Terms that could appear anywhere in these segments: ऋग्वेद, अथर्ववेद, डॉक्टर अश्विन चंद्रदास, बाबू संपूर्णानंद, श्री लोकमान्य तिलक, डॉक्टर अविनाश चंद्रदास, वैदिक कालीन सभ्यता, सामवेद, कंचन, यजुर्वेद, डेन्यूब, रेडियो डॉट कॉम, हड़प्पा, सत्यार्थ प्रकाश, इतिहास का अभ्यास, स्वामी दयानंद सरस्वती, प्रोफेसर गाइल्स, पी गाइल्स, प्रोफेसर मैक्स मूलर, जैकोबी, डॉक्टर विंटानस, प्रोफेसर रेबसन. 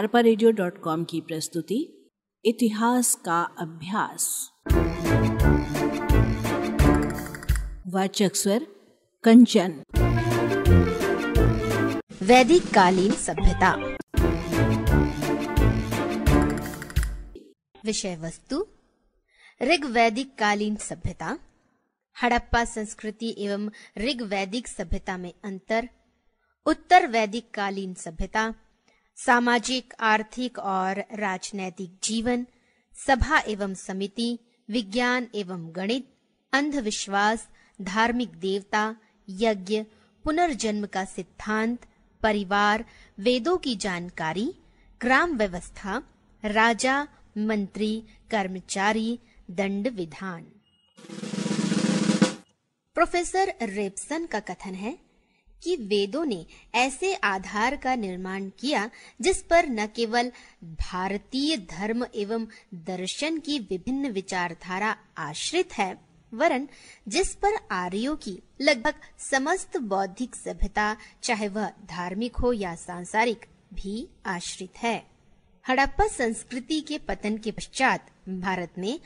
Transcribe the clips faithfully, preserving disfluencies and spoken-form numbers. Arpa रेडियो डॉट कॉम की प्रस्तुति इतिहास का अभ्यास। वाचक स्वर कंचन। वैदिक कालीन सभ्यता। विषय वस्तु ऋग वैदिक कालीन सभ्यता, हड़प्पा संस्कृति एवं ऋग वैदिक सभ्यता में अंतर, उत्तर वैदिक कालीन सभ्यता, सामाजिक आर्थिक और राजनैतिक जीवन, सभा एवं समिति, विज्ञान एवं गणित, अंधविश्वास, धार्मिक देवता, यज्ञ, पुनर्जन्म का सिद्धांत, परिवार, वेदों की जानकारी, ग्राम व्यवस्था, राजा, मंत्री, कर्मचारी, दंड विधान। प्रोफेसर रेबसन का कथन है कि वेदों ने ऐसे आधार का निर्माण किया जिस पर न केवल भारतीय धर्म एवं दर्शन की विभिन्न विचारधारा आश्रित है, वरन जिस पर आर्यों की लगभग समस्त बौद्धिक सभ्यता, चाहे वह धार्मिक हो या सांसारिक, भी आश्रित है। हड़प्पा संस्कृति के पतन के पश्चात भारत में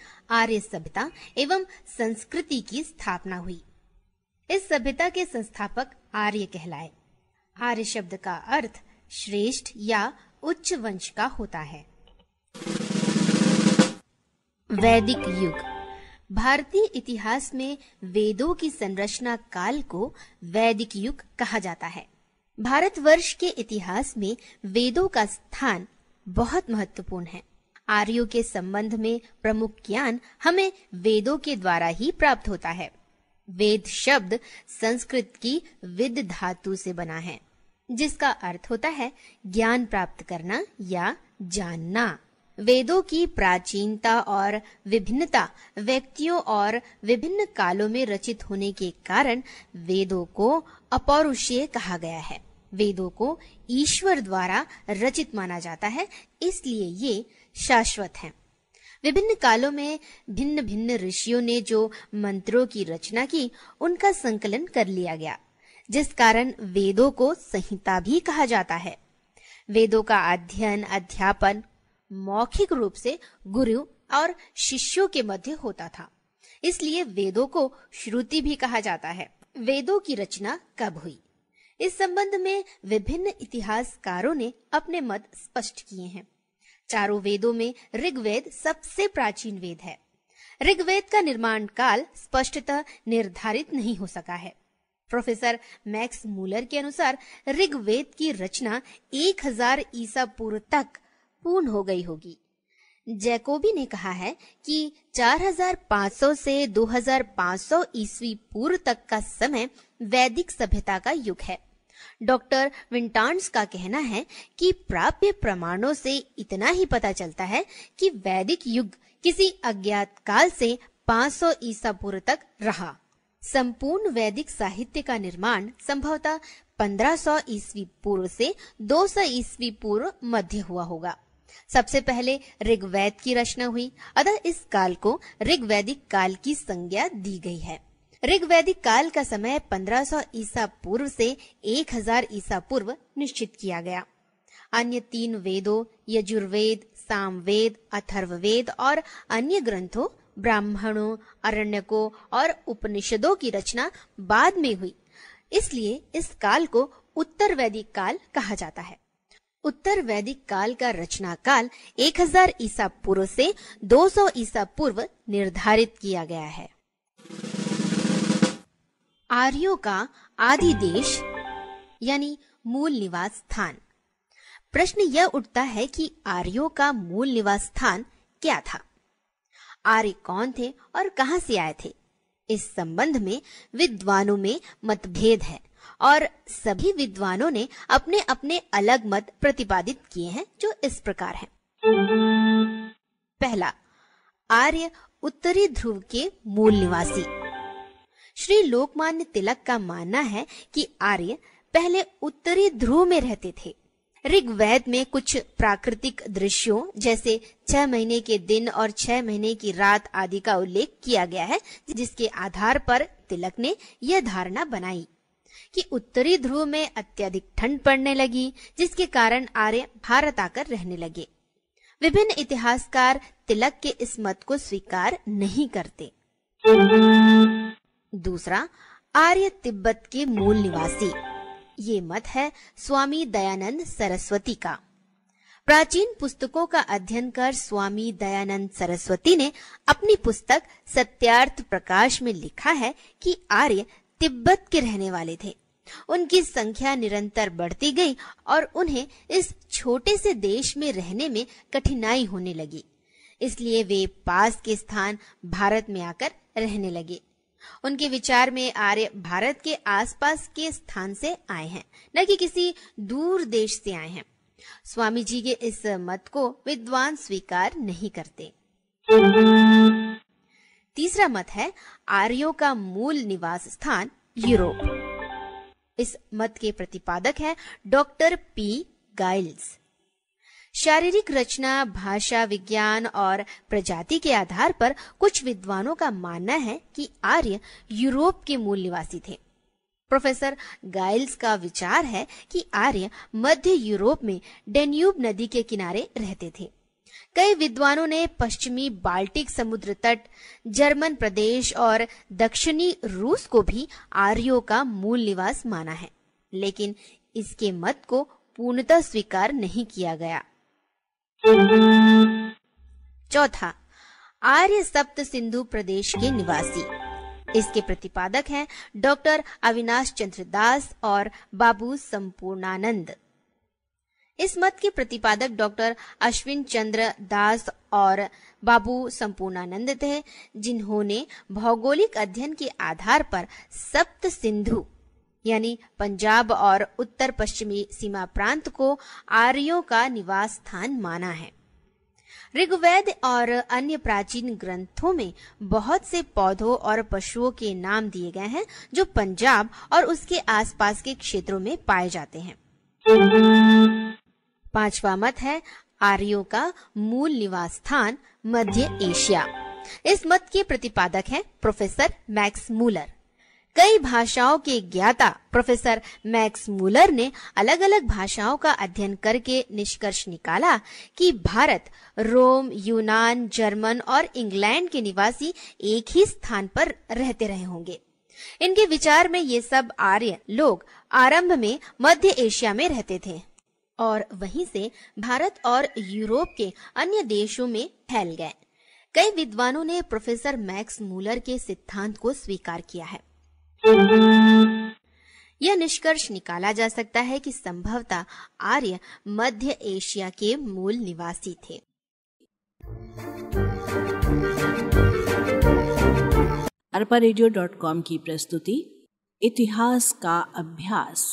आर्य सभ्यता एवं संस्कृति की स्थापना हुई। इस सभ्यता के संस्थापक आर्य कहलाए। आर्य शब्द का अर्थ श्रेष्ठ या उच्च वंश का होता है। वैदिक युग। भारतीय इतिहास में वेदों की संरचना काल को वैदिक युग कहा जाता है। भारतवर्ष के इतिहास में वेदों का स्थान बहुत महत्वपूर्ण है। आर्यों के संबंध में प्रमुख ज्ञान हमें वेदों के द्वारा ही प्राप्त होता है। वेद शब्द संस्कृत की विद धातु से बना है, जिसका अर्थ होता है ज्ञान प्राप्त करना या जानना। वेदों की प्राचीनता और विभिन्नता व्यक्तियों और विभिन्न कालों में रचित होने के कारण वेदों को अपौरुषीय कहा गया है। वेदों को ईश्वर द्वारा रचित माना जाता है, इसलिए ये शाश्वत हैं। विभिन्न कालों में भिन्न भिन्न ऋषियों ने जो मंत्रों की रचना की, उनका संकलन कर लिया गया, जिस कारण वेदों को संहिता भी कहा जाता है। वेदों का अध्ययन अध्यापन मौखिक रूप से गुरु और शिष्यों के मध्य होता था, इसलिए वेदों को श्रुति भी कहा जाता है। वेदों की रचना कब हुई, इस संबंध में विभिन्न इतिहासकारों ने अपने मत स्पष्ट किए हैं। चारों वेदों में ऋग्वेद सबसे प्राचीन वेद है। ऋग्वेद का निर्माण काल स्पष्टतः निर्धारित नहीं हो सका है। प्रोफेसर मैक्स मूलर के अनुसार ऋग्वेद की रचना एक हज़ार ईसा पूर्व तक पूर्ण हो गई होगी। जैकोबी ने कहा है कि चार हज़ार पाँच सौ से दो हज़ार पाँच सौ ईस्वी पूर्व तक का समय वैदिक सभ्यता का युग है। डॉक्टर विंटानस का कहना है कि प्राप्य प्रमाणों से इतना ही पता चलता है कि वैदिक युग किसी अज्ञात काल से पाँच सौ ईसा पूर्व तक रहा। संपूर्ण वैदिक साहित्य का निर्माण संभवतः पंद्रह सौ ईस्वी पूर्व से दो सौ ईस्वी पूर्व मध्य हुआ होगा। सबसे पहले ऋग्वेद की रचना हुई, अतः इस काल को ऋग्वैदिक काल की संज्ञा दी गई है। ऋग्वैदिक काल का समय पंद्रह सौ ईसा पूर्व से एक हज़ार ईसा पूर्व निश्चित किया गया। अन्य तीन वेदों यजुर्वेद, सामवेद, अथर्ववेद और अन्य ग्रंथों ब्राह्मणों, अरण्यकों और उपनिषदों की रचना बाद में हुई, इसलिए इस काल को उत्तर वैदिक काल कहा जाता है। उत्तर वैदिक काल का रचना काल एक हज़ार ईसा पूर्व से दो सौ ईसा पूर्व निर्धारित किया गया है। आर्यों का आदि देश यानी मूल निवास स्थान। प्रश्न यह उठता है कि आर्यों का मूल निवास स्थान क्या था? आर्य कौन थे और कहां से आए थे? इस संबंध में विद्वानों में मतभेद है और सभी विद्वानों ने अपने अपने अलग मत प्रतिपादित किए हैं, जो इस प्रकार हैं। पहला, आर्य उत्तरी ध्रुव के मूल निवासी। श्री लोकमान्य तिलक का मानना है कि आर्य पहले उत्तरी ध्रुव में रहते थे। ऋग्वेद में कुछ प्राकृतिक दृश्यों जैसे छह महीने के दिन और छह महीने की रात आदि का उल्लेख किया गया है, जिसके आधार पर तिलक ने यह धारणा बनाई। कि उत्तरी ध्रुव में अत्यधिक ठंड पड़ने लगी, जिसके कारण आर्य भारत आकर रहने लगे। विभिन्न इतिहासकार तिलक के इस मत को स्वीकार नहीं करते। दूसरा, आर्य तिब्बत के मूल निवासी, ये मत है स्वामी दयानंद सरस्वती का। प्राचीन पुस्तकों का अध्ययन कर स्वामी दयानंद सरस्वती ने अपनी पुस्तक सत्यार्थ प्रकाश में लिखा है कि आर्य तिब्बत के रहने वाले थे। उनकी संख्या निरंतर बढ़ती गई और उन्हें इस छोटे से देश में रहने में कठिनाई होने लगी, इसलिए वे पास के स्थान भारत में आकर रहने लगे। उनके विचार में आर्य भारत के आसपास के स्थान से आए हैं, न कि किसी दूर देश से आए हैं। स्वामी जी के इस मत को विद्वान स्वीकार नहीं करते। तीसरा मत है आर्यों का मूल निवास स्थान यूरोप। इस मत के प्रतिपादक हैं डॉक्टर पी गाइल्स। शारीरिक रचना, भाषा, विज्ञान और प्रजाति के आधार पर कुछ विद्वानों का मानना है कि आर्य यूरोप के मूल निवासी थे। प्रोफेसर गाइल्स का विचार है कि आर्य मध्य यूरोप में डेन्यूब नदी के किनारे रहते थे। कई विद्वानों ने पश्चिमी बाल्टिक समुद्र तट, जर्मन प्रदेश और दक्षिणी रूस को भी आर्यों का मूल निवास माना है, लेकिन इसके मत को पूर्णतः स्वीकार नहीं किया गया। चौथा, आर्य सप्त सिंधु प्रदेश के निवासी, इसके प्रतिपादक हैं डॉक्टर अविनाश चंद्रदास और बाबू संपूर्णानंद। इस मत के प्रतिपादक डॉक्टर अश्विन चंद्रदास और बाबू संपूर्णानंद थे, जिन्होंने भौगोलिक अध्ययन के आधार पर सप्त सिंधु यानी पंजाब और उत्तर पश्चिमी सीमा प्रांत को आर्यों का निवास स्थान माना है। ऋग्वेद और अन्य प्राचीन ग्रंथों में बहुत से पौधों और पशुओं के नाम दिए गए हैं जो पंजाब और उसके आसपास के क्षेत्रों में पाए जाते हैं। पांचवा मत है आर्यों का मूल निवास स्थान मध्य एशिया। इस मत के प्रतिपादक हैं प्रोफेसर मैक्स मूलर। कई भाषाओं के ज्ञाता प्रोफेसर मैक्स मूलर ने अलग अलग भाषाओं का अध्ययन करके निष्कर्ष निकाला कि भारत, रोम, यूनान, जर्मन और इंग्लैंड के निवासी एक ही स्थान पर रहते रहे होंगे। इनके विचार में ये सब आर्य लोग आरंभ में मध्य एशिया में रहते थे और वहीं से भारत और यूरोप के अन्य देशों में फैल गए। कई विद्वानों ने प्रोफेसर मैक्स मूलर के सिद्धांत को स्वीकार किया है। यह निष्कर्ष निकाला जा सकता है कि संभवतः आर्य मध्य एशिया के मूल निवासी थे। अरपा रेडियो डॉट कॉम की प्रस्तुति इतिहास का अभ्यास।